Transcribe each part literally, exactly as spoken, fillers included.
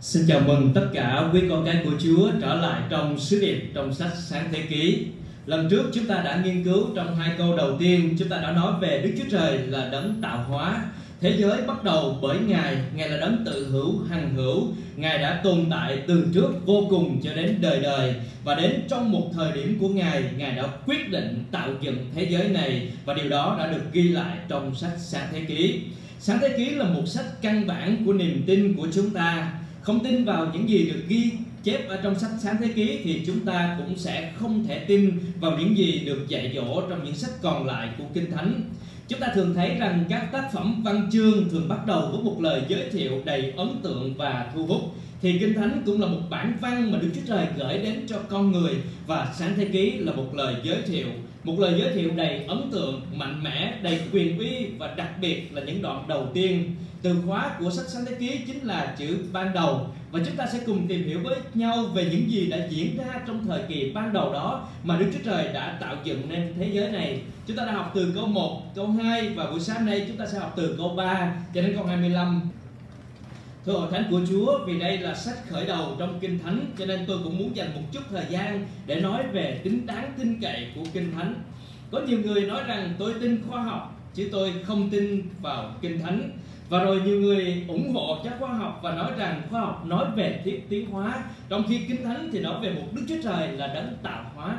Xin chào mừng tất cả quý con cái của Chúa trở lại trong sứ điệp trong sách Sáng-thế-ký. Lần trước chúng ta đã nghiên cứu trong hai câu đầu tiên, chúng ta đã nói về Đức Chúa Trời là đấng tạo hóa. Thế giới bắt đầu bởi Ngài, Ngài là đấng tự hữu, hằng hữu. Ngài đã tồn tại từ trước vô cùng cho đến đời đời. Và đến trong một thời điểm của Ngài, Ngài đã quyết định tạo dựng thế giới này. Và điều đó đã được ghi lại trong sách Sáng-thế-ký. Sáng-thế-ký là một sách căn bản của niềm tin của chúng ta. Không tin vào những gì được ghi chép ở trong sách Sáng-thế-ký thì chúng ta cũng sẽ không thể tin vào những gì được dạy dỗ trong những sách còn lại của Kinh Thánh. Chúng ta thường thấy rằng các tác phẩm văn chương thường bắt đầu với một lời giới thiệu đầy ấn tượng và thu hút. Thì Kinh Thánh cũng là một bản văn mà Đức Chúa Trời gửi đến cho con người, và Sáng-thế-ký là một lời giới thiệu. Một lời giới thiệu đầy ấn tượng, mạnh mẽ, đầy quyền uy, và đặc biệt là những đoạn đầu tiên. Từ khóa của sách Sáng-thế-ký chính là chữ ban đầu. Và chúng ta sẽ cùng tìm hiểu với nhau về những gì đã diễn ra trong thời kỳ ban đầu đó mà Đức Chúa Trời đã tạo dựng nên thế giới này. Chúng ta đã học từ câu một, câu hai, và buổi sáng nay chúng ta sẽ học từ câu ba cho đến câu hai mươi lăm. Thưa hội thánh của Chúa, vì đây là sách khởi đầu trong Kinh Thánh, cho nên tôi cũng muốn dành một chút thời gian để nói về tính đáng tin cậy của Kinh Thánh. Có nhiều người nói rằng tôi tin khoa học, chứ tôi không tin vào Kinh Thánh. Và rồi nhiều người ủng hộ cho khoa học và nói rằng khoa học nói về thiết tiến hóa, trong khi Kinh Thánh thì nói về một Đức Chúa Trời là đấng tạo hóa.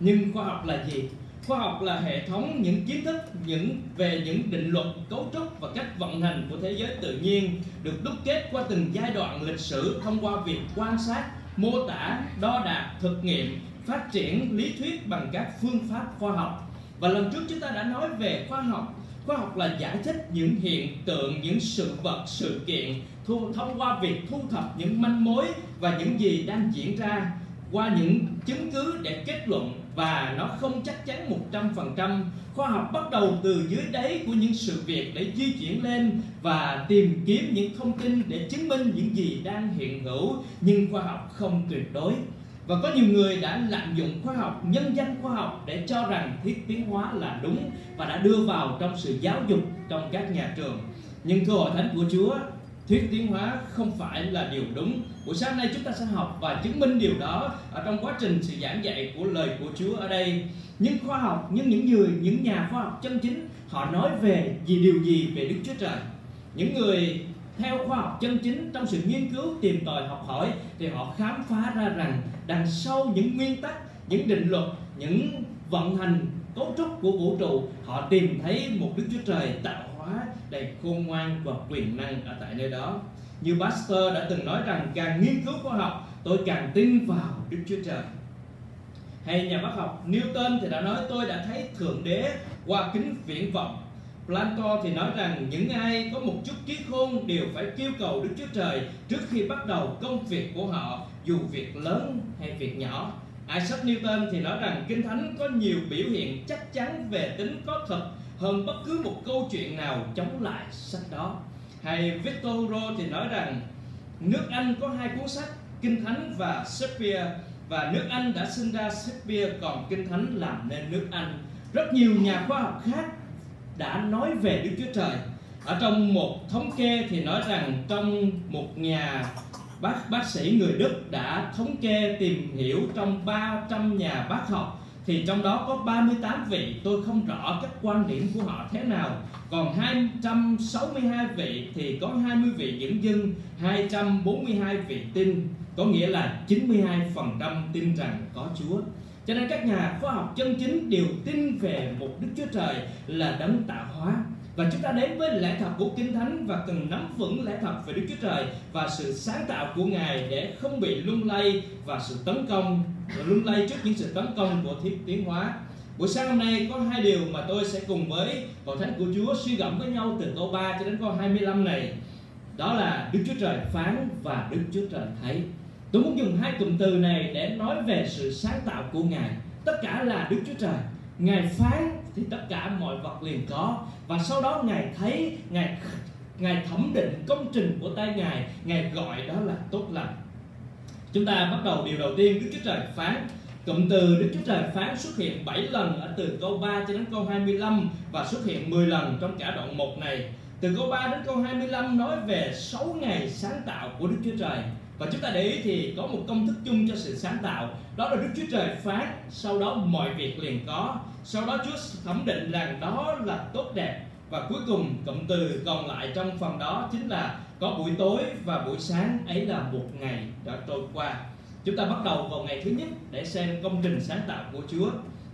Nhưng khoa học là gì? Khoa học là hệ thống những kiến thức những về những định luật, cấu trúc và cách vận hành của thế giới tự nhiên được đúc kết qua từng giai đoạn lịch sử thông qua việc quan sát, mô tả, đo đạc, thực nghiệm, phát triển lý thuyết bằng các phương pháp khoa học. Và lần trước chúng ta đã nói về khoa học. Khoa học là giải thích những hiện tượng, những sự vật, sự kiện thông qua việc thu thập những manh mối và những gì đang diễn ra qua những chứng cứ để kết luận, và nó không chắc chắn một trăm phần trăm. Khoa học bắt đầu từ dưới đáy của những sự việc để di chuyển lên và tìm kiếm những thông tin để chứng minh những gì đang hiện hữu, nhưng khoa học không tuyệt đối. Và có nhiều người đã lạm dụng khoa học, nhân danh khoa học để cho rằng thiết tiến hóa là đúng và đã đưa vào trong sự giáo dục trong các nhà trường. Nhưng thưa hội thánh của Chúa, thuyết tiến hóa không phải là điều đúng. Buổi sáng nay chúng ta sẽ học và chứng minh điều đó ở trong quá trình sự giảng dạy của lời của Chúa ở đây. Nhưng khoa học, nhưng những người, những nhà khoa học chân chính, họ nói về gì, điều gì về Đức Chúa Trời? Những người theo khoa học chân chính trong sự nghiên cứu, tìm tòi, học hỏi thì họ khám phá ra rằng đằng sau những nguyên tắc, những định luật, những vận hành cấu trúc của vũ trụ, họ tìm thấy một Đức Chúa Trời tạo hóa đầy khôn ngoan và quyền năng ở tại nơi đó. Như Pasteur đã từng nói rằng càng nghiên cứu khoa học, tôi càng tin vào Đức Chúa Trời. Hay nhà bác học Newton thì đã nói tôi đã thấy Thượng Đế qua kính viễn vọng. Plato thì nói rằng những ai có một chút trí khôn đều phải kêu cầu Đức Chúa Trời trước khi bắt đầu công việc của họ, dù việc lớn hay việc nhỏ. Isaac Newton thì nói rằng Kinh Thánh có nhiều biểu hiện chắc chắn về tính có thật hơn bất cứ một câu chuyện nào chống lại sách đó. Hay Victor Hugo thì nói rằng nước Anh có hai cuốn sách, Kinh Thánh và Shakespeare, và nước Anh đã sinh ra Shakespeare, còn Kinh Thánh làm nên nước Anh. Rất nhiều nhà khoa học khác đã nói về Đức Chúa Trời. Ở trong một thống kê thì nói rằng trong một nhà bác bác sĩ người Đức đã thống kê tìm hiểu trong ba trăm nhà bác học, thì trong đó có ba mươi tám vị tôi không rõ các quan điểm của họ thế nào, còn hai trăm sáu mươi hai vị thì có hai mươi vị dửng dưng, hai trăm bốn mươi hai vị tin, có nghĩa là chín mươi hai phần trăm tin rằng có Chúa. Cho nên các nhà khoa học chân chính đều tin về một Đức Chúa Trời là đấng tạo hóa. Và chúng ta đến với lẽ thật của Kinh Thánh và cần nắm vững lẽ thật về Đức Chúa Trời và sự sáng tạo của Ngài để không bị lung lay và sự tấn công, lung lay trước những sự tấn công của thiết tiến hóa. Buổi sáng hôm nay có hai điều mà tôi sẽ cùng với hội thánh của Chúa suy gẫm với nhau từ câu ba cho đến câu hai mươi lăm này. Đó là Đức Chúa Trời phán và Đức Chúa Trời thấy. Tôi muốn dùng hai cụm từ này để nói về sự sáng tạo của Ngài. Tất cả là Đức Chúa Trời. Ngài phán thì tất cả mọi vật liền có. Và sau đó Ngài thấy, Ngài, Ngài thẩm định công trình của tay Ngài. Ngài gọi đó là tốt lành. Chúng ta bắt đầu điều đầu tiên, Đức Chúa Trời phán. Cụm từ Đức Chúa Trời phán xuất hiện bảy lần ở từ câu ba cho đến câu hai mươi lăm và xuất hiện mười lần trong cả đoạn một này. Từ câu ba đến câu hai mươi lăm nói về sáu ngày sáng tạo của Đức Chúa Trời. Và chúng ta để ý thì có một công thức chung cho sự sáng tạo. Đó là Đức Chúa Trời phán, sau đó mọi việc liền có. Sau đó Chúa thẩm định rằng đó là tốt đẹp. Và cuối cùng cụm từ còn lại trong phần đó chính là có buổi tối và buổi sáng, ấy là một ngày đã trôi qua. Chúng ta bắt đầu vào ngày thứ nhất để xem công trình sáng tạo của Chúa.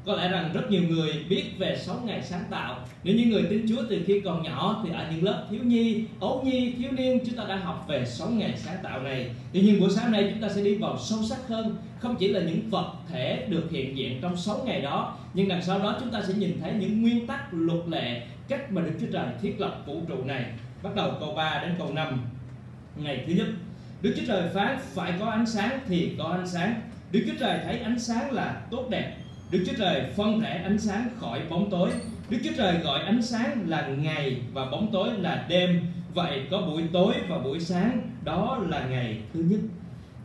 Có lẽ rằng rất nhiều người biết về sáu ngày sáng tạo. Nếu những người tin Chúa từ khi còn nhỏ thì ở những lớp thiếu nhi, ấu nhi, thiếu niên chúng ta đã học về sáu ngày sáng tạo này. Tuy nhiên buổi sáng nay chúng ta sẽ đi vào sâu sắc hơn, không chỉ là những vật thể được hiện diện trong sáu ngày đó, nhưng đằng sau đó chúng ta sẽ nhìn thấy những nguyên tắc, luật lệ, cách mà Đức Chúa Trời thiết lập vũ trụ này. Bắt đầu câu ba đến câu năm. Ngày thứ nhất, Đức Chúa Trời phán phải có ánh sáng thì có ánh sáng. Đức Chúa Trời thấy ánh sáng là tốt đẹp. Đức Chúa Trời phân thể ánh sáng khỏi bóng tối. Đức Chúa Trời gọi ánh sáng là ngày và bóng tối là đêm. Vậy có buổi tối và buổi sáng, đó là ngày thứ nhất.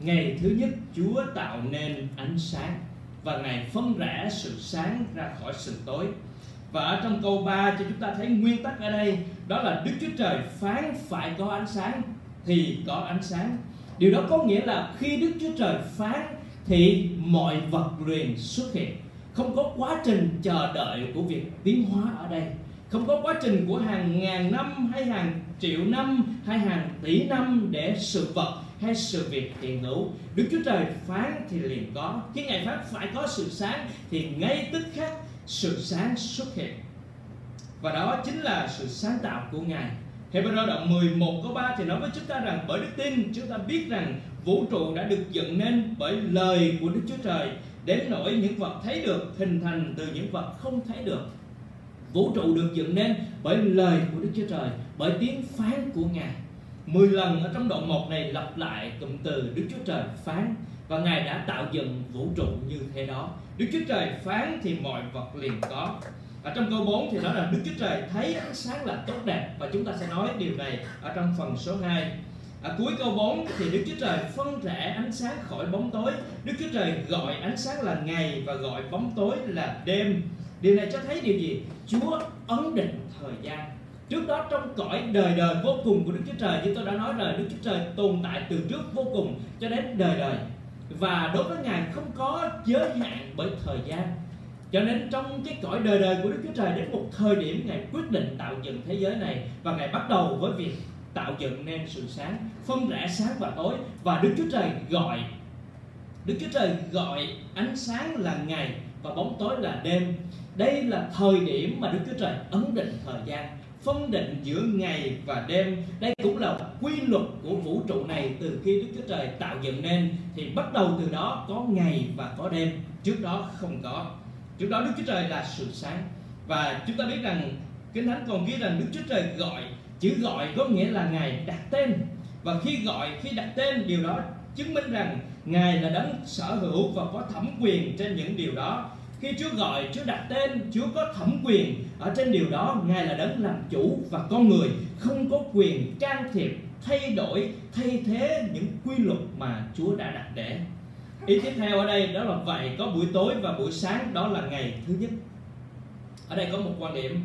Ngày thứ nhất Chúa tạo nên ánh sáng và Ngài phân rẽ sự sáng ra khỏi sự tối. Và ở trong câu ba cho chúng ta thấy nguyên tắc ở đây, đó là Đức Chúa Trời phán phải có ánh sáng thì có ánh sáng. Điều đó có nghĩa là khi Đức Chúa Trời phán thì mọi vật liền xuất hiện. Không có quá trình chờ đợi của việc tiến hóa ở đây. Không có quá trình của hàng ngàn năm hay hàng triệu năm hay hàng tỷ năm để sự vật hay sự việc hiện hữu. Đức Chúa Trời phán thì liền có. Khi Ngài phán phải có sự sáng thì ngay tức khắc sự sáng xuất hiện. Và đó chính là sự sáng tạo của Ngài. Hebrew đoạn mười một câu ba thì nói với chúng ta rằng bởi đức tin chúng ta biết rằng vũ trụ đã được dựng nên bởi lời của Đức Chúa Trời, đến nỗi những vật thấy được hình thành từ những vật không thấy được. Vũ trụ được dựng nên bởi lời của Đức Chúa Trời, bởi tiếng phán của Ngài. Mười lần ở trong đoạn một này lặp lại cụm từ Đức Chúa Trời phán và Ngài đã tạo dựng vũ trụ như thế đó. Đức Chúa Trời phán thì mọi vật liền có. Ở trong câu bốn thì nói là Đức Chúa Trời thấy ánh sáng là tốt đẹp, và chúng ta sẽ nói điều này ở trong phần số hai. Ở cuối câu bốn thì Đức Chúa Trời phân rẽ ánh sáng khỏi bóng tối. Đức Chúa Trời gọi ánh sáng là ngày và gọi bóng tối là đêm. Điều này cho thấy điều gì? Chúa ấn định thời gian. Trước đó trong cõi đời đời vô cùng của Đức Chúa Trời, như tôi đã nói rồi, Đức Chúa Trời tồn tại từ trước vô cùng cho đến đời đời. Và đối với Ngài không có giới hạn bởi thời gian. Cho nên trong cái cõi đời đời của Đức Chúa Trời, đến một thời điểm Ngài quyết định tạo dựng thế giới này. Và Ngài bắt đầu với việc tạo dựng nên sự sáng, phân rẽ sáng và tối. Và Đức Chúa Trời gọi Đức Chúa Trời gọi ánh sáng là ngày và bóng tối là đêm. Đây là thời điểm mà Đức Chúa Trời ấn định thời gian, phân định giữa ngày và đêm. Đây cũng là quy luật của vũ trụ này. Từ khi Đức Chúa Trời tạo dựng nên thì bắt đầu từ đó có ngày và có đêm. Trước đó không có. Trước đó Đức Chúa Trời là sự sáng. Và chúng ta biết rằng Kinh Thánh còn ghi rằng Đức Chúa Trời gọi. Chữ gọi có nghĩa là Ngài đặt tên. Và khi gọi, khi đặt tên, điều đó chứng minh rằng Ngài là đấng sở hữu và có thẩm quyền trên những điều đó. Khi Chúa gọi, Chúa đặt tên, Chúa có thẩm quyền ở trên điều đó. Ngài là đấng làm chủ, và con người không có quyền can thiệp, thay đổi, thay thế những quy luật mà Chúa đã đặt để. Ý tiếp theo ở đây đó là vậy có buổi tối và buổi sáng, đó là ngày thứ nhất. Ở đây có một quan điểm.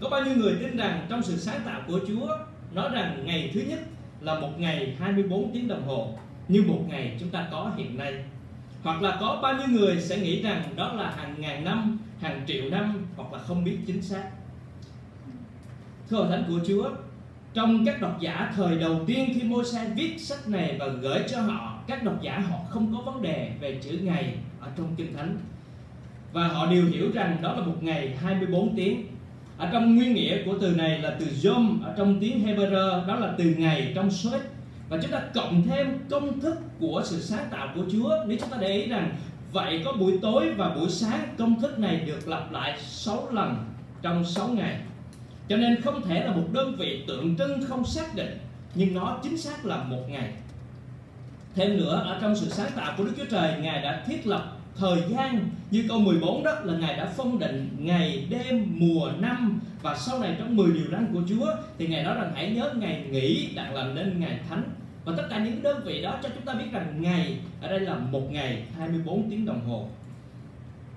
Có bao nhiêu người tin rằng trong sự sáng tạo của Chúa nói rằng ngày thứ nhất là một ngày hai mươi bốn tiếng đồng hồ như một ngày chúng ta có hiện nay? Hoặc là có bao nhiêu người sẽ nghĩ rằng đó là hàng ngàn năm, hàng triệu năm, hoặc là không biết chính xác? Thưa hội thánh của Chúa, trong các độc giả thời đầu tiên khi Môi-se viết sách này và gửi cho họ, các độc giả họ không có vấn đề về chữ ngày ở trong Kinh Thánh. Và họ đều hiểu rằng đó là một ngày hai mươi bốn tiếng. Ở trong nguyên nghĩa của từ này là từ yom ở trong tiếng Hebrew, đó là từ ngày trong suốt. Và chúng ta cộng thêm công thức của sự sáng tạo của Chúa. Nếu chúng ta để ý rằng vậy có buổi tối và buổi sáng, công thức này được lặp lại sáu lần trong sáu ngày. Cho nên không thể là một đơn vị tượng trưng không xác định, nhưng nó chính xác là một ngày. Thêm nữa, ở trong sự sáng tạo của Đức Chúa Trời, Ngài đã thiết lập thời gian như câu mười bốn đó, là Ngài đã phân định ngày, đêm, mùa, năm. Và sau này trong mười điều răn của Chúa thì Ngài nói rằng hãy nhớ ngày nghỉ đặng làm nên ngày thánh. Và tất cả những đơn vị đó cho chúng ta biết rằng ngày ở đây là một ngày hai mươi bốn tiếng đồng hồ.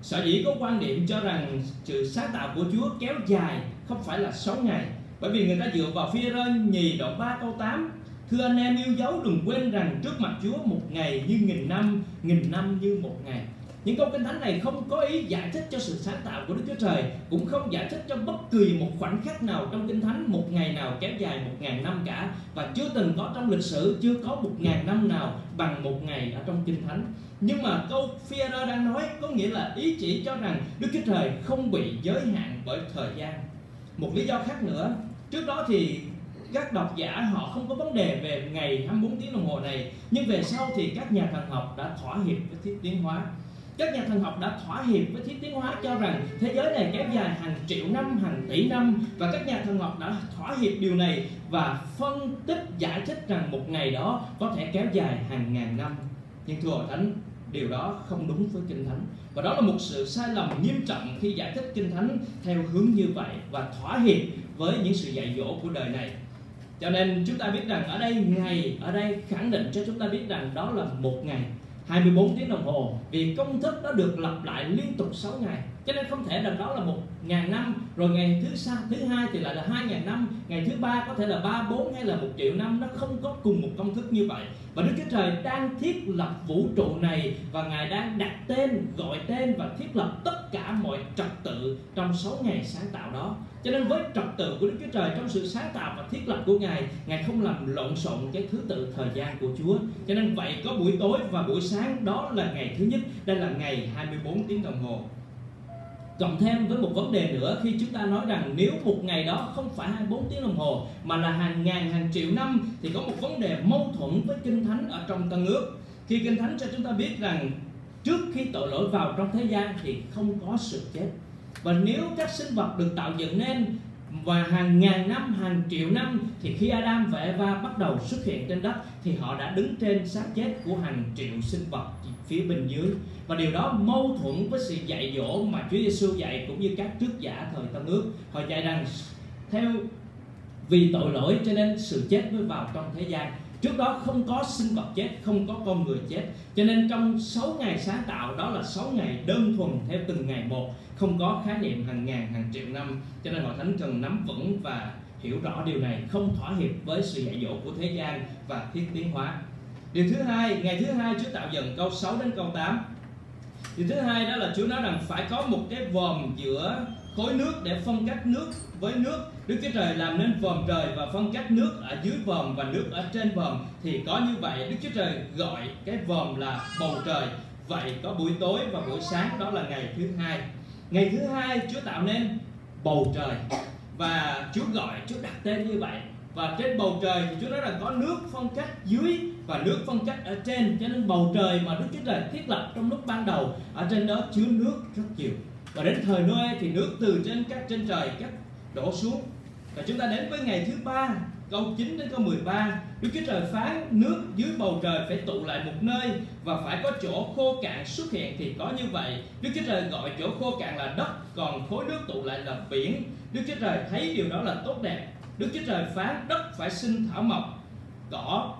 Sở dĩ có quan điểm cho rằng sự sáng tạo của Chúa kéo dài không phải là sáu ngày, Bởi vì người ta dựa vào Phi-e-rơ nhì đoạn ba câu tám: thưa anh em yêu dấu, đừng quên rằng trước mặt Chúa một ngày như nghìn năm, nghìn năm như một ngày. Những câu Kinh Thánh này không có ý giải thích cho sự sáng tạo của Đức Chúa Trời, cũng không giải thích cho bất kỳ một khoảnh khắc nào trong Kinh Thánh một ngày nào kéo dài một ngàn năm cả, và chưa từng có trong lịch sử, chưa có một ngàn năm nào bằng một ngày ở trong Kinh Thánh. Nhưng mà câu Phi-e-rơ đang nói có nghĩa là ý chỉ cho rằng Đức Chúa Trời không bị giới hạn bởi thời gian. Một lý do khác nữa, trước đó thì các độc giả họ không có vấn đề về ngày hai mươi bốn tiếng đồng hồ này, nhưng về sau thì các nhà thần học đã thỏa hiệp với thuyết tiến hóa. Các nhà thần học đã thỏa hiệp với thuyết tiến hóa cho rằng thế giới này kéo dài hàng triệu năm, hàng tỷ năm, và các nhà thần học đã thỏa hiệp điều này và phân tích giải thích rằng một ngày đó có thể kéo dài hàng ngàn năm. Nhưng thưa hội thánh, điều đó không đúng với Kinh Thánh, và đó là một sự sai lầm nghiêm trọng khi giải thích Kinh Thánh theo hướng như vậy và thỏa hiệp với những sự dạy dỗ của đời này. Cho nên chúng ta biết rằng ở đây ngày, ở đây khẳng định cho chúng ta biết rằng đó là một ngày hai mươi bốn tiếng đồng hồ, vì công thức đó được lặp lại liên tục sáu ngày, cho nên không thể rằng đó là một ngàn năm, rồi ngày thứ sa thứ hai thì lại là hai ngàn năm, ngày thứ ba có thể là ba bốn hay là một triệu năm. Nó không có cùng một công thức như vậy, và Đức Chúa Trời đang thiết lập vũ trụ này, và Ngài đang đặt tên, gọi tên và thiết lập tất cả mọi trật tự trong sáu ngày sáng tạo đó. Cho nên với trật tự của Đức Chúa Trời, trong sự sáng tạo và thiết lập của Ngài, Ngài không làm lộn xộn cái thứ tự thời gian của Chúa. Cho nên vậy có buổi tối và buổi sáng, đó là ngày thứ nhất, đây là ngày hai mươi bốn tiếng đồng hồ. Cộng thêm với một vấn đề nữa, khi chúng ta nói rằng nếu một ngày đó không phải hai mươi bốn tiếng đồng hồ mà là hàng ngàn, hàng triệu năm, thì có một vấn đề mâu thuẫn với Kinh Thánh ở trong Tân Ước. Khi Kinh Thánh cho chúng ta biết rằng trước khi tội lỗi vào trong thế gian thì không có sự chết, và nếu các sinh vật được tạo dựng nên và hàng ngàn năm, hàng triệu năm, thì khi Adam và Eva bắt đầu xuất hiện trên đất thì họ đã đứng trên xác chết của hàng triệu sinh vật phía bên dưới. Và điều đó mâu thuẫn với sự dạy dỗ mà Chúa Giêsu dạy, cũng như các trước giả thời Tân Ước. Họ dạy rằng theo vì tội lỗi cho nên sự chết mới vào trong thế gian. Trước đó không có sinh vật chết, không có con người chết. Cho nên trong sáu ngày sáng tạo, đó là sáu ngày đơn thuần theo từng ngày một, không có khái niệm hàng ngàn, hàng triệu năm. Cho nên Hội Thánh cần nắm vững và hiểu rõ điều này, không thỏa hiệp với sự dạy dỗ của thế gian và thiết tiến hóa. Điều thứ hai, ngày thứ hai Chúa tạo dựng, câu sáu đến câu tám. Điều thứ hai đó là Chúa nói rằng phải có một cái vòm giữa khối nước để phân cách nước với nước. Đức Chúa Trời làm nên vòm trời và phân cách nước ở dưới vòm và nước ở trên vòm. Thì có như vậy Đức Chúa Trời gọi cái vòm là bầu trời. Vậy có buổi tối và buổi sáng, đó là ngày thứ hai. Ngày thứ hai Chúa tạo nên bầu trời, và Chúa gọi, Chúa đặt tên như vậy. Và trên bầu trời thì Chúa nói là có nước phân cách dưới và nước phân cách ở trên. Cho nên bầu trời mà Đức Chúa Trời thiết lập trong lúc ban đầu, ở trên đó chứa nước rất nhiều. Và đến thời Noe thì nước từ trên các trên trời các đổ xuống. Và chúng ta đến với ngày thứ ba, câu chín đến câu mười ba. Đức Chúa Trời phán nước dưới bầu trời phải tụ lại một nơi, và phải có chỗ khô cạn xuất hiện. Thì có như vậy Đức Chúa Trời gọi chỗ khô cạn là đất, còn khối nước tụ lại là biển. Đức Chúa Trời thấy điều đó là tốt đẹp. Đức Chúa Trời phán đất phải sinh thảo mộc, cỏ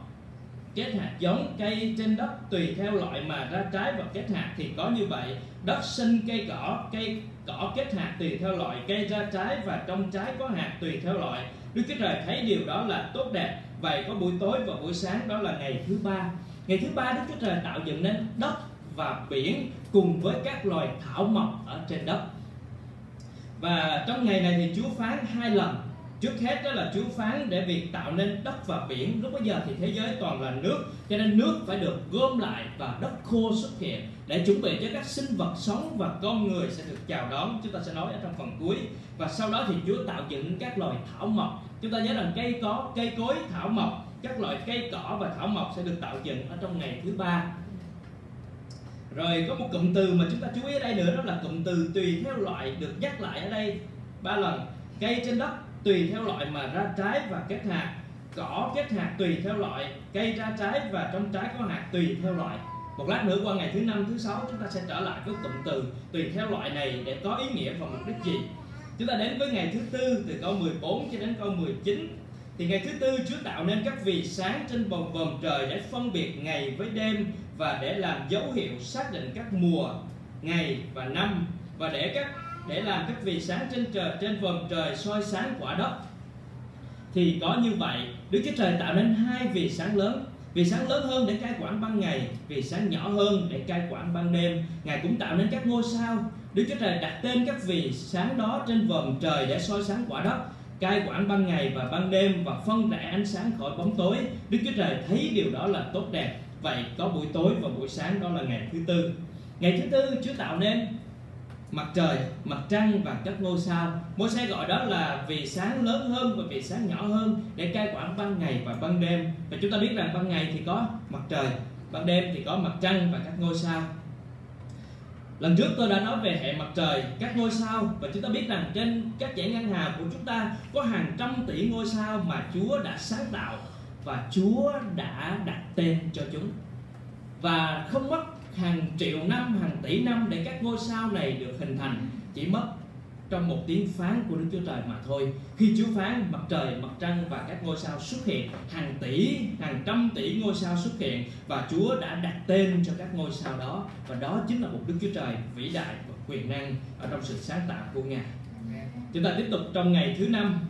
kết hạt giống, cây trên đất tùy theo loại mà ra trái và kết hạt. Thì có như vậy đất sinh cây cỏ, cây cỏ kết hạt tùy theo loại, cây ra trái và trong trái có hạt tùy theo loại. Đức Chúa Trời thấy điều đó là tốt đẹp. Vậy có buổi tối và buổi sáng, đó là ngày thứ ba. Ngày thứ ba Đức Chúa Trời tạo dựng nên đất và biển cùng với các loài thảo mộc ở trên đất. Và trong ngày này thì Chúa phán hai lần. Trước hết đó là Chúa phán để việc tạo nên đất và biển. Lúc bấy giờ thì thế giới toàn là nước, cho nên nước phải được gom lại và đất khô xuất hiện để chuẩn bị cho các sinh vật sống và con người sẽ được chào đón. Chúng ta sẽ nói ở trong phần cuối. Và sau đó thì Chúa tạo dựng các loài thảo mộc. Chúng ta nhớ rằng cây có cây cối, thảo mộc, các loại cây cỏ và thảo mộc sẽ được tạo dựng ở trong ngày thứ ba. Rồi có một cụm từ mà chúng ta chú ý ở đây nữa, đó là cụm từ tùy theo loại được nhắc lại ở đây ba lần. Cây trên đất tùy theo loại mà ra trái và kết hạt, cỏ kết hạt tùy theo loại, cây ra trái và trong trái có hạt tùy theo loại. Một lát nữa qua ngày thứ năm, thứ sáu chúng ta sẽ trở lại với cụm từ tùy theo loại này để có ý nghĩa và mục đích gì. Chúng ta đến với ngày thứ tư từ câu mười bốn cho đến câu mười chín. Thì ngày thứ tư Chúa tạo nên các vì sáng trên vòng vòm trời để phân biệt ngày với đêm và để làm dấu hiệu xác định các mùa, ngày và năm, và để các để làm các vì sáng trên trời trên vòm trời soi sáng quả đất. thì có như vậy Đức Chúa Trời tạo nên hai vì sáng lớn. Vì sáng lớn hơn để cai quản ban ngày, vì sáng nhỏ hơn để cai quản ban đêm. Ngài cũng tạo nên các ngôi sao. Đức Chúa Trời đặt tên các vì sáng đó trên vầng trời để soi sáng quả đất, cai quản ban ngày và ban đêm, và phân rẽ ánh sáng khỏi bóng tối. Đức Chúa Trời thấy điều đó là tốt đẹp. Vậy có buổi tối và buổi sáng, đó là ngày thứ tư. Ngày thứ tư, Chúa tạo nên mặt trời, mặt trăng và các ngôi sao. Môi-se gọi đó là vì sáng lớn hơn và vì sáng nhỏ hơn để cai quản ban ngày và ban đêm. Và chúng ta biết rằng ban ngày thì có mặt trời, ban đêm thì có mặt trăng và các ngôi sao. Lần trước tôi đã nói về hệ mặt trời, các ngôi sao, và chúng ta biết rằng trên các dãy ngân hà của chúng ta có hàng trăm tỷ ngôi sao mà Chúa đã sáng tạo và Chúa đã đặt tên cho chúng. Và không mất hàng triệu năm, hàng tỷ năm để các ngôi sao này được hình thành, chỉ mất trong một tiếng phán của Đức Chúa Trời mà thôi. Khi Chúa phán, mặt trời, mặt trăng và các ngôi sao xuất hiện. Hàng tỷ, hàng trăm tỷ ngôi sao xuất hiện, và Chúa đã đặt tên cho các ngôi sao đó. Và đó chính là một Đức Chúa Trời vĩ đại và quyền năng ở trong sự sáng tạo của Ngài. Chúng ta tiếp tục trong ngày thứ năm,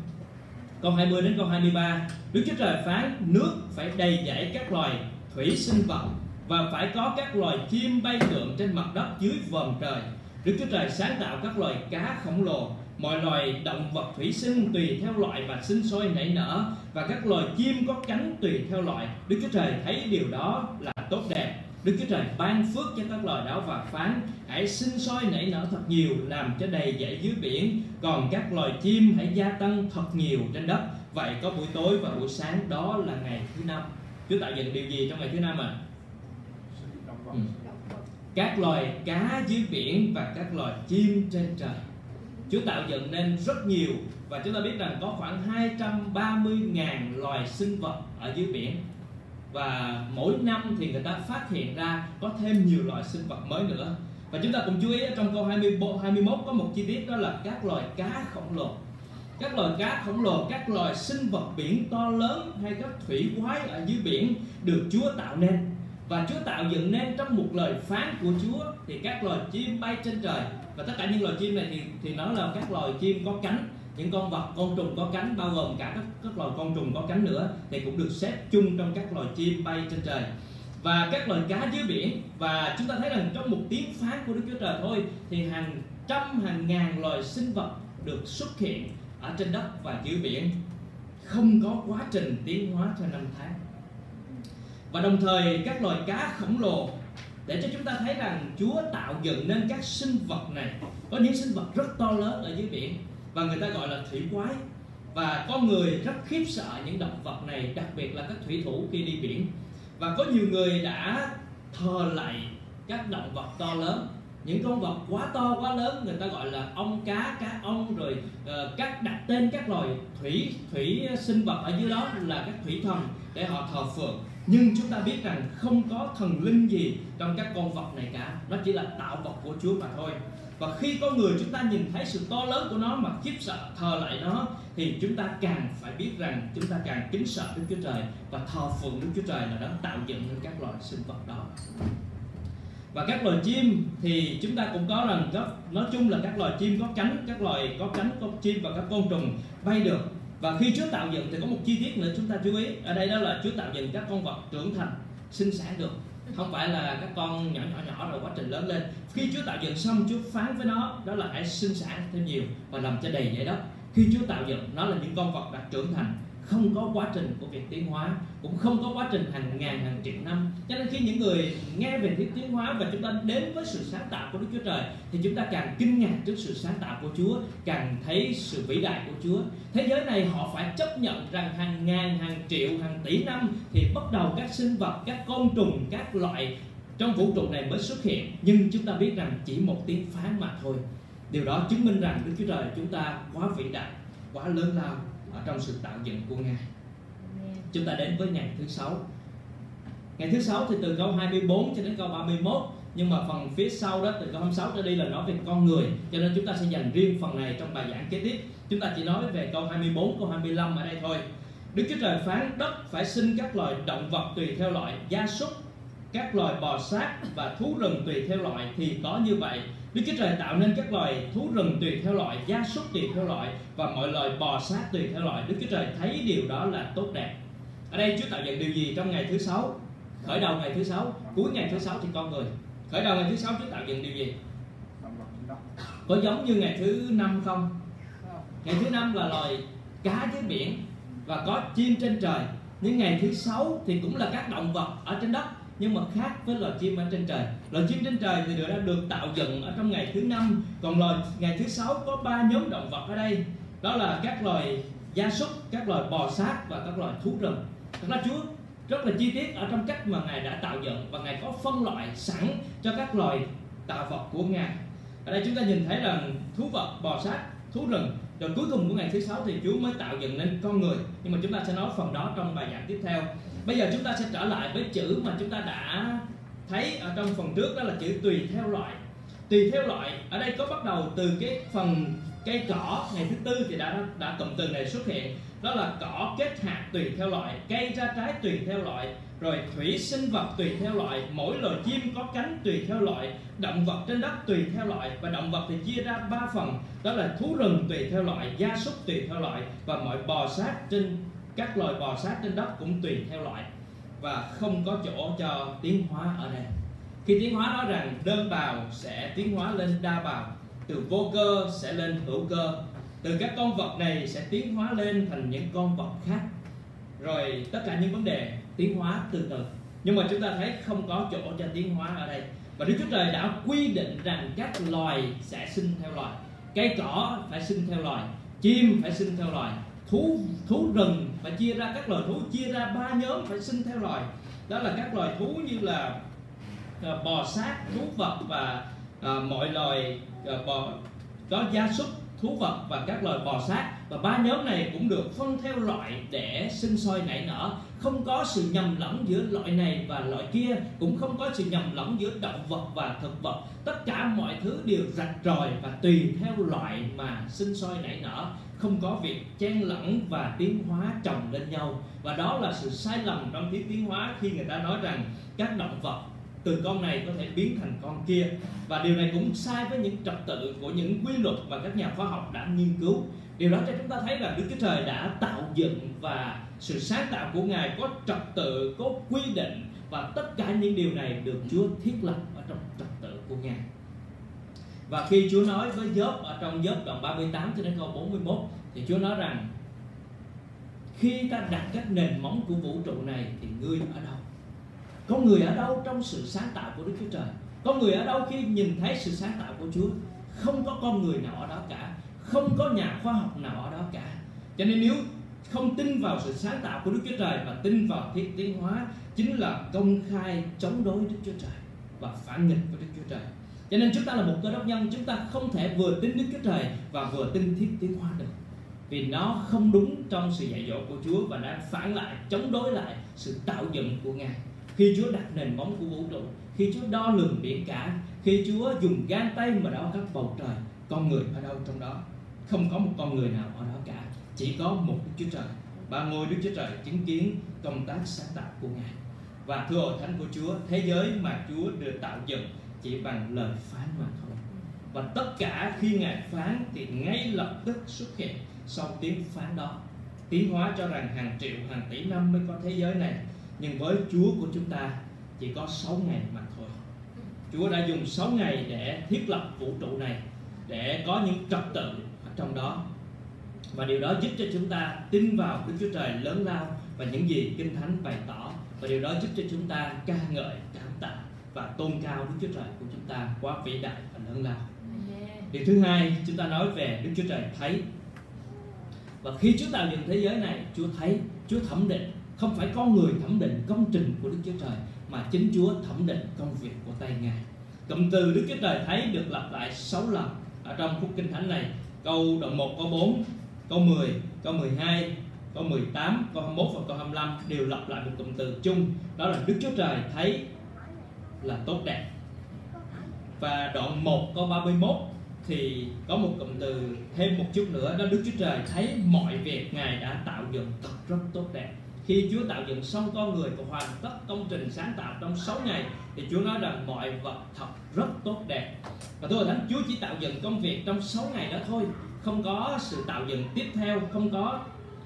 câu hai mươi đến câu hai mươi ba. Đức Chúa Trời phán, nước phải đầy dẫy các loài thủy sinh vật, và phải có các loài chim bay lượn trên mặt đất dưới vòm trời. Đức Chúa Trời sáng tạo các loài cá khổng lồ, mọi loài động vật thủy sinh tùy theo loại và sinh sôi nảy nở, và các loài chim có cánh tùy theo loại. Đức Chúa Trời thấy điều đó là tốt đẹp. Đức Chúa Trời ban phước cho các loài đó và phán, hãy sinh sôi nảy nở thật nhiều, làm cho đầy dẫy dưới biển. Còn các loài chim hãy gia tăng thật nhiều trên đất. Vậy có buổi tối và buổi sáng, đó là ngày thứ năm. Chúa tạo dựng điều gì trong ngày thứ năm ạ? À? Ừ. Các loài cá dưới biển và các loài chim trên trời. Chúa tạo dựng nên rất nhiều. Và chúng ta biết rằng có khoảng hai trăm ba mươi nghìn loài sinh vật ở dưới biển. Và mỗi năm thì người ta phát hiện ra có thêm nhiều loài sinh vật mới nữa. Và chúng ta cũng chú ý trong câu hai mươi, hai mươi mốt có một chi tiết, đó là các loài cá khổng lồ. Các loài cá khổng lồ, các loài sinh vật biển to lớn hay các thủy quái ở dưới biển được Chúa tạo nên. Và Chúa tạo dựng nên trong một lời phán của Chúa thì các loài chim bay trên trời. Và tất cả những loài chim này thì, thì nó là các loài chim có cánh. Những con vật, con trùng có cánh, bao gồm cả các, các loài con trùng có cánh nữa, thì cũng được xếp chung trong các loài chim bay trên trời. Và các loài cá dưới biển. Và chúng ta thấy rằng trong một tiếng phán của Đức Chúa Trời thôi thì hàng trăm, hàng ngàn loài sinh vật được xuất hiện ở trên đất và dưới biển. Không có quá trình tiến hóa theo năm tháng. Và đồng thời các loài cá khổng lồ, để cho chúng ta thấy rằng Chúa tạo dựng nên các sinh vật này. Có những sinh vật rất to lớn ở dưới biển và người ta gọi là thủy quái. Và con người rất khiếp sợ những động vật này, đặc biệt là các thủy thủ khi đi biển. Và có nhiều người đã thờ lạy các động vật to lớn. Những con vật quá to quá lớn người ta gọi là ong cá, cá ong, rồi uh, các đặt tên các loài thủy thủy sinh vật ở dưới đó là các thủy thần để họ thờ phượng. Nhưng chúng ta biết rằng không có thần linh gì trong các con vật này cả. Nó chỉ là tạo vật của Chúa mà thôi. Và khi con người chúng ta nhìn thấy sự to lớn của nó mà khiếp sợ thờ lại nó, thì chúng ta càng phải biết rằng chúng ta càng kính sợ Đức Chúa Trời và thờ phượng Đức Chúa Trời là đang tạo dựng nên các loài sinh vật đó. Và các loài chim thì chúng ta cũng có rằng đó, nói chung là các loài chim có cánh, các loài có cánh, con chim và các con trùng bay được. Và khi Chúa tạo dựng thì có một chi tiết nữa chúng ta chú ý. Ở đây đó là Chúa tạo dựng các con vật trưởng thành, sinh sản được. Không phải là các con nhỏ nhỏ nhỏ rồi quá trình lớn lên. Khi Chúa tạo dựng xong, Chúa phán với nó, đó là hãy sinh sản thêm nhiều và làm cho đầy dẫy đất. Khi Chúa tạo dựng, nó là những con vật đã trưởng thành, không có quá trình của việc tiến hóa, cũng không có quá trình hàng ngàn, hàng triệu năm. Cho nên khi những người nghe về thuyết tiến hóa và chúng ta đến với sự sáng tạo của Đức Chúa Trời thì chúng ta càng kinh ngạc trước sự sáng tạo của Chúa, càng thấy sự vĩ đại của Chúa. Thế giới này họ phải chấp nhận rằng hàng ngàn, hàng triệu, hàng tỷ năm thì bắt đầu các sinh vật, các côn trùng, các loại trong vũ trụ này mới xuất hiện. Nhưng chúng ta biết rằng chỉ một tiếng phán mà thôi. Điều đó chứng minh rằng Đức Chúa Trời chúng ta quá vĩ đại, quá lớn lao ở trong sự tạo dựng của Ngài. Chúng ta đến với ngày thứ sáu. Ngày thứ sáu thì từ câu hai mươi bốn cho đến câu ba mươi mốt. Nhưng mà phần phía sau đó, từ câu hai mươi sáu trở đi là nói về con người. Cho nên chúng ta sẽ dành riêng phần này trong bài giảng kế tiếp. Chúng ta chỉ nói về câu hai mươi bốn, câu hai mươi lăm ở đây thôi. Đức Chúa Trời phán, đất phải sinh các loài động vật tùy theo loại, gia súc, các loài bò sát và thú rừng tùy theo loại, thì có như vậy Đức Chúa Trời tạo nên các loài thú rừng tùy theo loại, gia súc tùy theo loại và mọi loài bò sát tùy theo loại. Đức Chúa Trời thấy điều đó là tốt đẹp. Ở đây Chúa tạo dựng điều gì trong ngày thứ sáu? Khởi đầu ngày thứ sáu, cuối ngày thứ sáu thì con người. Khởi đầu ngày thứ sáu Chúa tạo dựng điều gì? Có giống như ngày thứ năm không? Ngày thứ năm là loài cá dưới biển và có chim trên trời. Những ngày thứ sáu thì cũng là các động vật ở trên đất, nhưng mà khác với loài chim ở trên trời. Loài chim trên trời thì đã được tạo dựng ở trong ngày thứ năm. Còn loài ngày thứ sáu có ba nhóm động vật ở đây, đó là các loài gia súc, các loài bò sát và các loài thú rừng. Thật ra Chúa rất là chi tiết ở trong cách mà Ngài đã tạo dựng, và Ngài có phân loại sẵn cho các loài tạo vật của Ngài. Ở đây chúng ta nhìn thấy là thú vật, bò sát, thú rừng. Rồi cuối cùng của ngày thứ sáu thì Chúa mới tạo dựng nên con người. Nhưng mà chúng ta sẽ nói phần đó trong bài giảng tiếp theo. Bây giờ chúng ta sẽ trở lại với chữ mà chúng ta đã thấy ở trong phần trước, đó là chữ tùy theo loại. Tùy theo loại ở đây có bắt đầu từ cái phần cây cỏ. Ngày thứ tư thì đã đã cụm từ này xuất hiện, đó là cỏ kết hạt tùy theo loại, cây ra trái tùy theo loại, rồi thủy sinh vật tùy theo loại, mỗi loài chim có cánh tùy theo loại, động vật trên đất tùy theo loại. Và động vật thì chia ra ba phần, đó là thú rừng tùy theo loại, gia súc tùy theo loại và mọi bò sát trên các loài bò sát trên đất cũng tùy theo loại. Và không có chỗ cho tiến hóa ở đây. Khi tiến hóa nói rằng đơn bào sẽ tiến hóa lên đa bào, từ vô cơ sẽ lên hữu cơ, từ các con vật này sẽ tiến hóa lên thành những con vật khác, rồi tất cả những vấn đề tiến hóa từ từ. Nhưng mà chúng ta thấy không có chỗ cho tiến hóa ở đây. Và Đức Chúa Trời đã quy định rằng các loài sẽ sinh theo loài. Cây cỏ phải sinh theo loài, chim phải sinh theo loài, thú thú rừng phải chia ra, các loài thú chia ra ba nhóm phải sinh theo loài. Đó là các loài thú như là uh, bò sát, thú vật và uh, mọi loài uh, bò có gia súc, thú vật và các loài bò sát. Và ba nhóm này cũng được phân theo loại để sinh sôi nảy nở. Không có sự nhầm lẫn giữa loại này và loại kia, cũng không có sự nhầm lẫn giữa động vật và thực vật. Tất cả mọi thứ đều rạch ròi và tùy theo loại mà sinh sôi nảy nở, không có việc chen lẫn và tiến hóa chồng lên nhau. Và đó là sự sai lầm trong thuyết tiến hóa, khi người ta nói rằng các động vật từ con này có thể biến thành con kia. Và điều này cũng sai với những trật tự của những quy luật mà các nhà khoa học đã nghiên cứu. Điều đó cho chúng ta thấy là Đức Chúa Trời đã tạo dựng, và sự sáng tạo của Ngài có trật tự, có quy định, và tất cả những điều này được Chúa thiết lập ở trong trật tự của Ngài. Và khi Chúa nói với Gióp ở trong Gióp đoạn ba mươi tám cho đến câu bốn mươi mốt thì Chúa nói rằng khi ta đặt các nền móng của vũ trụ này thì ngươi ở đâu? Có người ở đâu trong sự sáng tạo của Đức Chúa Trời? Có người ở đâu khi nhìn thấy sự sáng tạo của Chúa? Không có con người nào ở đó cả, không có nhà khoa học nào ở đó cả. Cho nên nếu không tin vào sự sáng tạo của Đức Chúa Trời mà tin vào thuyết tiến hóa, chính là công khai chống đối Đức Chúa Trời và phản nghịch với Đức Chúa Trời. Cho nên chúng ta là một cơ đốc nhân, chúng ta không thể vừa tin Đức Chúa Trời và vừa tin thuyết tiến hóa được, vì nó không đúng trong sự dạy dỗ của Chúa và đang phản lại, chống đối lại sự tạo dựng của Ngài. Khi Chúa đặt nền móng của vũ trụ, khi Chúa đo lường biển cả, khi Chúa dùng gang tay mà đo các bầu trời, con người ở đâu trong đó? Không có một con người nào ở đó cả, chỉ có một Đức Chúa Trời. Ba ngôi Đức Chúa Trời chứng kiến công tác sáng tạo của Ngài. Và thưa hội thánh của Chúa, thế giới mà Chúa được tạo dựng chỉ bằng lời phán mà thôi. Và tất cả khi Ngài phán thì ngay lập tức xuất hiện sau tiếng phán đó. Tiến hóa cho rằng hàng triệu, hàng tỷ năm mới có thế giới này, nhưng với Chúa của chúng ta chỉ có sáu ngày mà thôi. Chúa đã dùng sáu ngày để thiết lập vũ trụ này, để có những trật tự ở trong đó. Và điều đó giúp cho chúng ta tin vào Đức Chúa Trời lớn lao và những gì Kinh Thánh bày tỏ. Và điều đó giúp cho chúng ta ca ngợi, cảm tạ và tôn cao Đức Chúa Trời của chúng ta quá vĩ đại và lớn lao. Điều thứ hai, chúng ta nói về Đức Chúa Trời thấy. Và khi Chúa tạo dựng thế giới này, Chúa thấy, Chúa thẩm định. Không phải con người thẩm định công trình của Đức Chúa Trời, mà chính Chúa thẩm định công việc của tay Ngài. Cụm từ Đức Chúa Trời thấy được lặp lại sáu lần ở trong khúc Kinh Thánh này. Câu đoạn một, câu bốn, câu mười, câu mười hai, câu mười tám, câu hai mươi mốt và câu hai mươi lăm đều lặp lại một cụm từ chung, đó là Đức Chúa Trời thấy là tốt đẹp. Và đoạn một câu ba mươi mốt thì có một cụm từ thêm một chút nữa, đó Đức Chúa Trời thấy mọi việc Ngài đã tạo dựng thật rất tốt đẹp. Khi Chúa tạo dựng xong con người và hoàn tất công trình sáng tạo trong sáu ngày thì Chúa nói rằng mọi vật thật rất tốt đẹp. Và thưa Thánh Chúa chỉ tạo dựng công việc trong sáu ngày đó thôi, không có sự tạo dựng tiếp theo, không có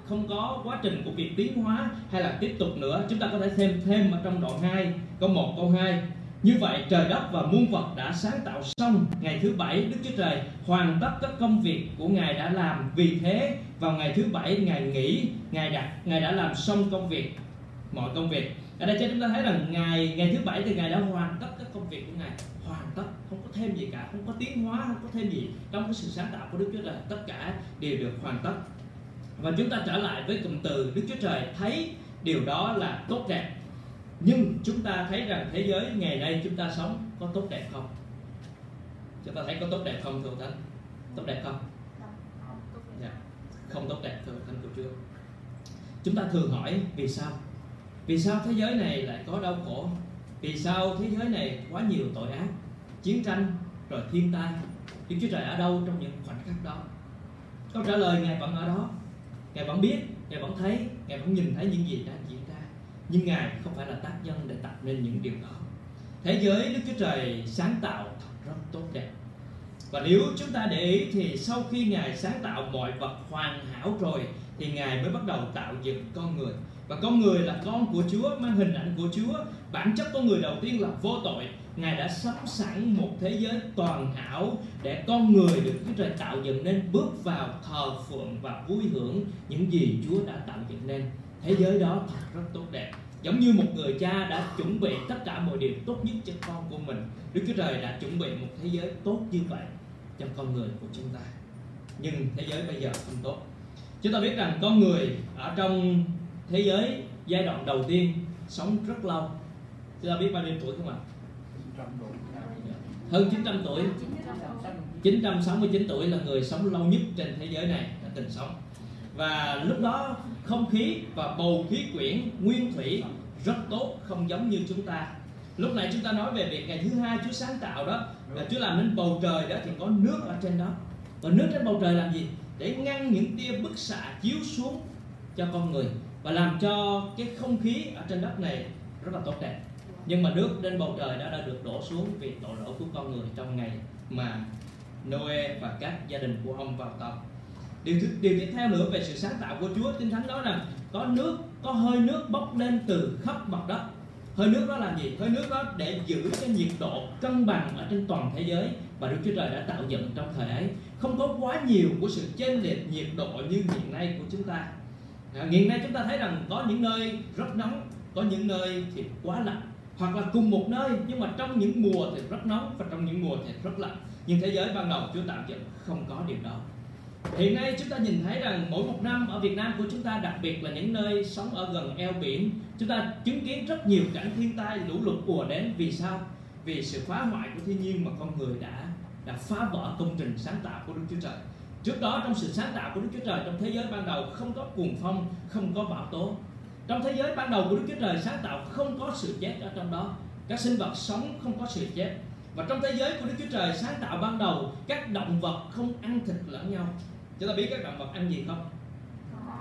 không có quá trình của việc tiến hóa hay là tiếp tục nữa. Chúng ta có thể xem thêm ở trong đoạn hai, câu một, câu hai. Như vậy trời đất và muôn vật đã sáng tạo xong. Ngày thứ bảy Đức Chúa Trời hoàn tất các công việc của Ngài đã làm. Vì thế vào ngày thứ bảy Ngài nghỉ, Ngài đã, Ngài đã làm xong công việc, mọi công việc. Ở đây cho chúng ta thấy rằng ngày ngày thứ bảy thì Ngài đã hoàn tất các công việc của Ngài, hoàn tất, không có thêm gì cả, không có tiến hóa, không có thêm gì trong cái sự sáng tạo của Đức Chúa Trời, tất cả đều được hoàn tất. Và chúng ta trở lại với cụm từ Đức Chúa Trời thấy điều đó là tốt đẹp. Nhưng chúng ta thấy rằng thế giới ngày nay chúng ta sống có tốt đẹp không? Chúng ta thấy có tốt đẹp không thưa Thánh? Tốt đẹp không? Không tốt đẹp thưa Thánh của Chúa. Chúng ta thường hỏi vì sao? Vì sao thế giới này lại có đau khổ? Vì sao thế giới này quá nhiều tội ác, chiến tranh, rồi thiên tai? Đức Chúa Trời ở đâu trong những khoảnh khắc đó? Câu trả lời Ngài vẫn ở đó. Ngài vẫn biết, Ngài vẫn thấy, Ngài vẫn nhìn thấy những gì đang diễn ra. Nhưng Ngài không phải là tác nhân để tạo nên những điều đó. Thế giới Đức Chúa Trời sáng tạo thật rất tốt đẹp. Và nếu chúng ta để ý thì sau khi Ngài sáng tạo mọi vật hoàn hảo rồi thì Ngài mới bắt đầu tạo dựng con người. Và con người là con của Chúa, mang hình ảnh của Chúa. Bản chất con người đầu tiên là vô tội. Ngài đã sắm sẵn một thế giới toàn hảo để con người được Chúa Trời tạo dựng nên, bước vào thờ phượng và vui hưởng những gì Chúa đã tạo dựng nên. Thế giới đó thật rất tốt đẹp. Giống như một người cha đã chuẩn bị tất cả mọi điều tốt nhất cho con của mình, Đức Chúa Trời đã chuẩn bị một thế giới tốt như vậy cho con người của chúng ta. Nhưng thế giới bây giờ không tốt. Chúng ta biết rằng con người ở trong thế giới giai đoạn đầu tiên sống rất lâu. Chúng ta biết bao nhiêu tuổi không ạ? Hơn chín trăm tuổi. Chín trăm sáu mươi chín tuổi là người sống lâu nhất trên thế giới này đã từng sống. Và lúc đó không khí và bầu khí quyển nguyên thủy rất tốt, không giống như chúng ta. Lúc này chúng ta nói về việc ngày thứ hai Chúa sáng tạo đó, là Chúa làm nên bầu trời đó thì có nước ở trên đó. Và nước trên bầu trời làm gì? Để ngăn những tia bức xạ chiếu xuống cho con người và làm cho cái không khí ở trên đất này rất là tốt đẹp. Nhưng mà nước trên bầu trời đã, đã được đổ xuống vì tội lỗi của con người trong ngày mà Noe và các gia đình của ông vào tàu. Điều, thứ, điều tiếp theo nữa về sự sáng tạo của Chúa, Kinh Thánh nói rằng có nước, có hơi nước bốc lên từ khắp mặt đất. Hơi nước đó làm gì? Hơi nước đó để giữ cái nhiệt độ cân bằng ở trên toàn thế giới và Đức Chúa Trời đã tạo dựng trong thời ấy. Không có quá nhiều của sự chênh lệch nhiệt độ như hiện nay của chúng ta. À, hiện nay chúng ta thấy rằng có những nơi rất nóng, có những nơi thì quá lạnh, hoặc là cùng một nơi nhưng mà trong những mùa thì rất nóng và trong những mùa thì rất lạnh. Nhưng thế giới ban đầu Chúa tạo dựng không có điều đó. Hiện nay chúng ta nhìn thấy rằng mỗi một năm ở Việt Nam của chúng ta, đặc biệt là những nơi sống ở gần eo biển, chúng ta chứng kiến rất nhiều cảnh thiên tai lũ lụt ùa đến. Vì sao? Vì sự phá hoại của thiên nhiên mà con người đã đã phá vỡ công trình sáng tạo của Đức Chúa Trời. Trước đó trong sự sáng tạo của Đức Chúa Trời, trong thế giới ban đầu không có cuồng phong, không có bão tố. Trong thế giới ban đầu của Đức Chúa Trời sáng tạo không có sự chết ở trong đó. Các sinh vật sống không có sự chết. Và trong thế giới của Đức Chúa Trời sáng tạo ban đầu, các động vật không ăn thịt lẫn nhau. Chúng ta biết các động vật ăn gì không?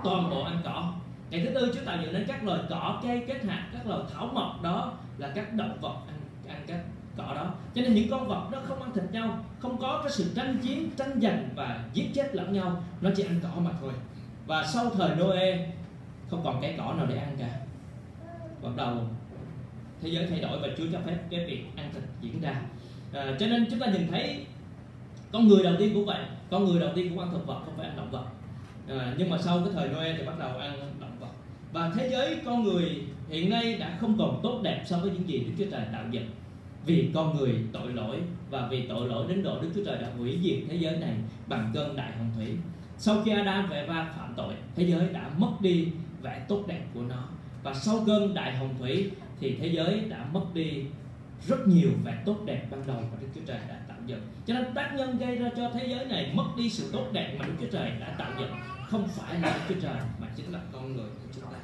Toàn bộ ăn cỏ. Ngày thứ tư Chúa tạo dựng nên các loài cỏ cây kết hạt, các loài thảo mộc, đó là các động vật ăn, ăn các cỏ đó. Cho nên những con vật nó không ăn thịt nhau, không có cái sự tranh chiến, tranh giành và giết chết lẫn nhau. Nó chỉ ăn cỏ mà thôi. Và sau thời Noe không còn cái cỏ nào để ăn cả. Bắt đầu thế giới thay đổi và Chúa cho phép cái việc ăn thịt diễn ra. À, cho nên chúng ta nhìn thấy con người đầu tiên cũng vậy. Con người đầu tiên cũng ăn thực vật, không phải ăn động vật. À, nhưng mà sau cái thời Noe thì bắt đầu ăn động vật. Và thế giới con người hiện nay đã không còn tốt đẹp so với những gì Đức Chúa Trời tạo dựng. Vì con người tội lỗi, và vì tội lỗi đến độ Đức Chúa Trời đã hủy diệt thế giới này bằng cơn đại hồng thủy. Sau khi Adam và Eva phạm tội, thế giới đã mất đi vẻ tốt đẹp của nó. Và sau cơn đại hồng thủy thì thế giới đã mất đi rất nhiều vẻ tốt đẹp ban đầu mà Đức Chúa Trời đã tạo dựng. Cho nên tác nhân gây ra cho thế giới này mất đi sự tốt đẹp mà Đức Chúa Trời đã tạo dựng không phải là Đức Chúa Trời mà chính là con người của chúng ta.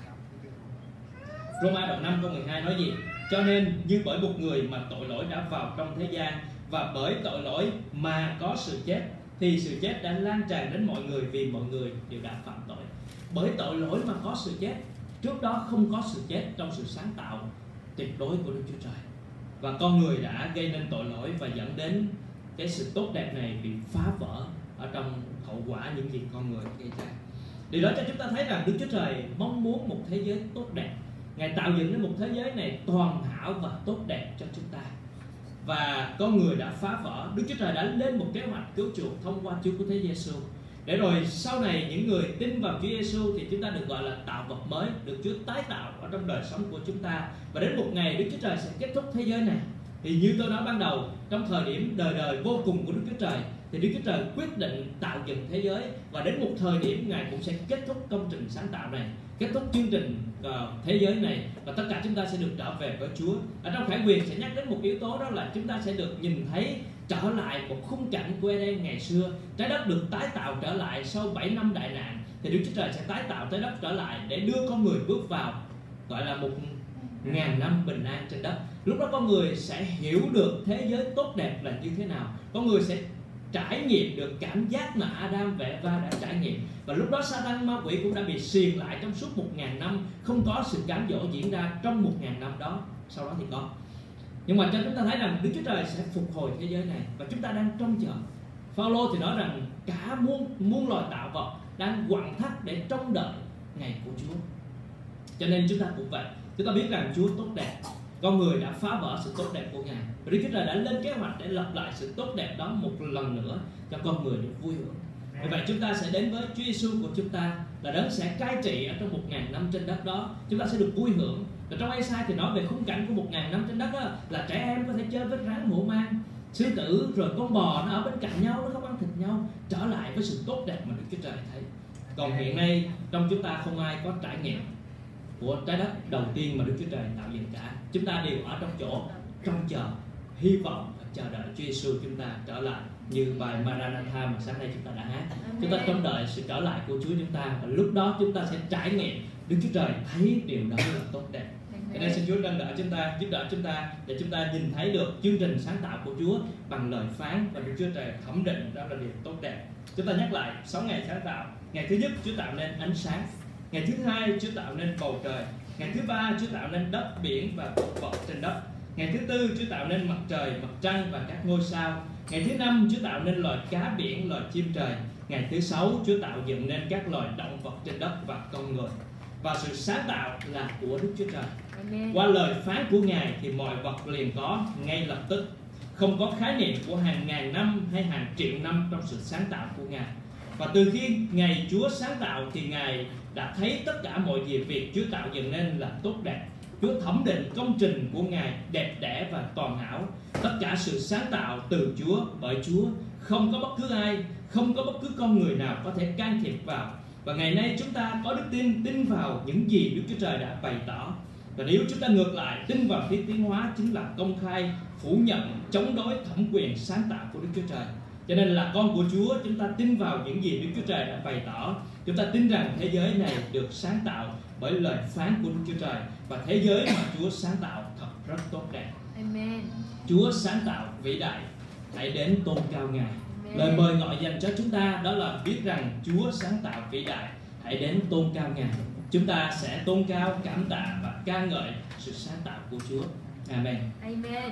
Roma đoạn năm câu mười hai nói gì? Cho nên như bởi một người mà tội lỗi đã vào trong thế gian, và bởi tội lỗi mà có sự chết, thì sự chết đã lan tràn đến mọi người vì mọi người đều đã phạm tội. Bởi tội lỗi mà có sự chết. Trước đó không có sự chết trong sự sáng tạo tuyệt đối của Đức Chúa Trời. Và con người đã gây nên tội lỗi và dẫn đến cái sự tốt đẹp này bị phá vỡ ở trong hậu quả những gì con người gây ra. Điều đó cho chúng ta thấy rằng Đức Chúa Trời mong muốn một thế giới tốt đẹp. Ngài tạo dựng nên một thế giới này toàn hảo và tốt đẹp cho chúng ta. Và con người đã phá vỡ. Đức Chúa Trời đã lên một kế hoạch cứu chuộc thông qua Chúa Cứu Thế Giêsu. Để rồi sau này những người tin vào Chúa Giêsu thì chúng ta được gọi là tạo vật mới, được Chúa tái tạo ở trong đời sống của chúng ta. Và đến một ngày Đức Chúa Trời sẽ kết thúc thế giới này. Thì như tôi nói ban đầu, trong thời điểm đời đời vô cùng của Đức Chúa Trời, thì Đức Chúa Trời quyết định tạo dựng thế giới. Và đến một thời điểm Ngài cũng sẽ kết thúc công trình sáng tạo này, kết thúc chương trình uh, thế giới này. Và tất cả chúng ta sẽ được trở về với Chúa. Ở trong Khải Huyền sẽ nhắc đến một yếu tố, đó là chúng ta sẽ được nhìn thấy trở lại một khung cảnh của Eden ngày xưa. Trái đất được tái tạo trở lại sau bảy năm đại nạn. Thì Đức Chúa Trời sẽ tái tạo trái đất trở lại để đưa con người bước vào, gọi là một ngàn năm bình an trên đất. Lúc đó con người sẽ hiểu được thế giới tốt đẹp là như thế nào. Con người sẽ trải nghiệm được cảm giác mà Adam và Eva đã trải nghiệm. Và lúc đó Satan ma quỷ cũng đã bị xiềng lại trong suốt một ngàn năm. Không có sự cám dỗ diễn ra trong một ngàn năm đó. Sau đó thì có. Nhưng mà cho chúng ta thấy rằng Đức Chúa Trời sẽ phục hồi thế giới này. Và chúng ta đang trông chờ. Phao-lô thì nói rằng cả muôn, muôn loài tạo vật đang quặn thắt để trông đợi ngày của Chúa. Cho nên chúng ta cũng vậy. Chúng ta biết rằng Chúa tốt đẹp. Con người đã phá vỡ sự tốt đẹp của Ngài. Đức Chúa Trời đã lên kế hoạch để lập lại sự tốt đẹp đó một lần nữa cho con người được vui hưởng. Vì vậy chúng ta sẽ đến với Chúa Giêsu của chúng ta, là Đấng sẽ cai trị ở trong một ngàn năm trên đất đó. Chúng ta sẽ được vui hưởng. Và trong Ê-sai thì nói về khung cảnh của một ngàn năm trên đất đó, là trẻ em có thể chơi với rắn hổ mang, sư tử rồi con bò nó ở bên cạnh nhau, nó không ăn thịt nhau, trở lại với sự tốt đẹp mà Đức Chúa Trời thấy. Còn hiện nay trong chúng ta không ai có trải nghiệm của trái đất đầu tiên mà Đức Chúa Trời tạo dựng cả. Chúng ta đều ở trong chỗ trông chờ, hy vọng và chờ đợi Chúa Giêsu chúng ta trở lại, như bài Maranatha mà sáng nay chúng ta đã hát. Chúng ta trông đợi sự trở lại của Chúa chúng ta, và lúc đó chúng ta sẽ trải nghiệm Đức Chúa Trời thấy điều đó là tốt đẹp. Thế nên xin Chúa nâng đỡ chúng ta, giúp đỡ chúng ta để chúng ta nhìn thấy được chương trình sáng tạo của Chúa bằng lời phán, và Đức Chúa Trời thẩm định đó là điều tốt đẹp. Chúng ta nhắc lại sáu ngày sáng tạo. Ngày thứ nhất Chúa tạo nên ánh sáng. Ngày thứ hai Chúa tạo nên bầu trời. Ngày thứ ba Chúa tạo nên đất, biển và thực vật trên đất. Ngày thứ tư Chúa tạo nên mặt trời, mặt trăng và các ngôi sao. Ngày thứ năm Chúa tạo nên loài cá biển, loài chim trời. Ngày thứ sáu Chúa tạo dựng nên các loài động vật trên đất và con người. Và sự sáng tạo là của Đức Chúa Trời. Amen. Qua lời phán của Ngài thì mọi vật liền có ngay lập tức. Không có khái niệm của hàng ngàn năm hay hàng triệu năm trong sự sáng tạo của Ngài. Và từ khi Ngài Chúa sáng tạo thì Ngài đã thấy tất cả mọi việc Chúa tạo dựng nên là tốt đẹp. Chúa thẩm định công trình của Ngài đẹp đẽ và toàn hảo. Tất cả sự sáng tạo từ Chúa, bởi Chúa. Không có bất cứ ai, không có bất cứ con người nào có thể can thiệp vào. Và ngày nay chúng ta có đức tin, tin vào những gì Đức Chúa Trời đã bày tỏ. Và nếu chúng ta ngược lại, tin vào thuyết tiến hóa chính là công khai, phủ nhận, chống đối thẩm quyền sáng tạo của Đức Chúa Trời. Cho nên là con của Chúa, chúng ta tin vào những gì Đức Chúa Trời đã bày tỏ. Chúng ta tin rằng thế giới này được sáng tạo bởi lời phán của Đức Chúa Trời. Và thế giới mà Chúa sáng tạo thật rất tốt đẹp. Amen. Chúa sáng tạo vĩ đại, hãy đến tôn cao Ngài. Amen. Lời mời gọi dành cho chúng ta đó là biết rằng Chúa sáng tạo vĩ đại, hãy đến tôn cao Ngài. Chúng ta sẽ tôn cao, cảm tạ và ca ngợi sự sáng tạo của Chúa. Amen. Amen.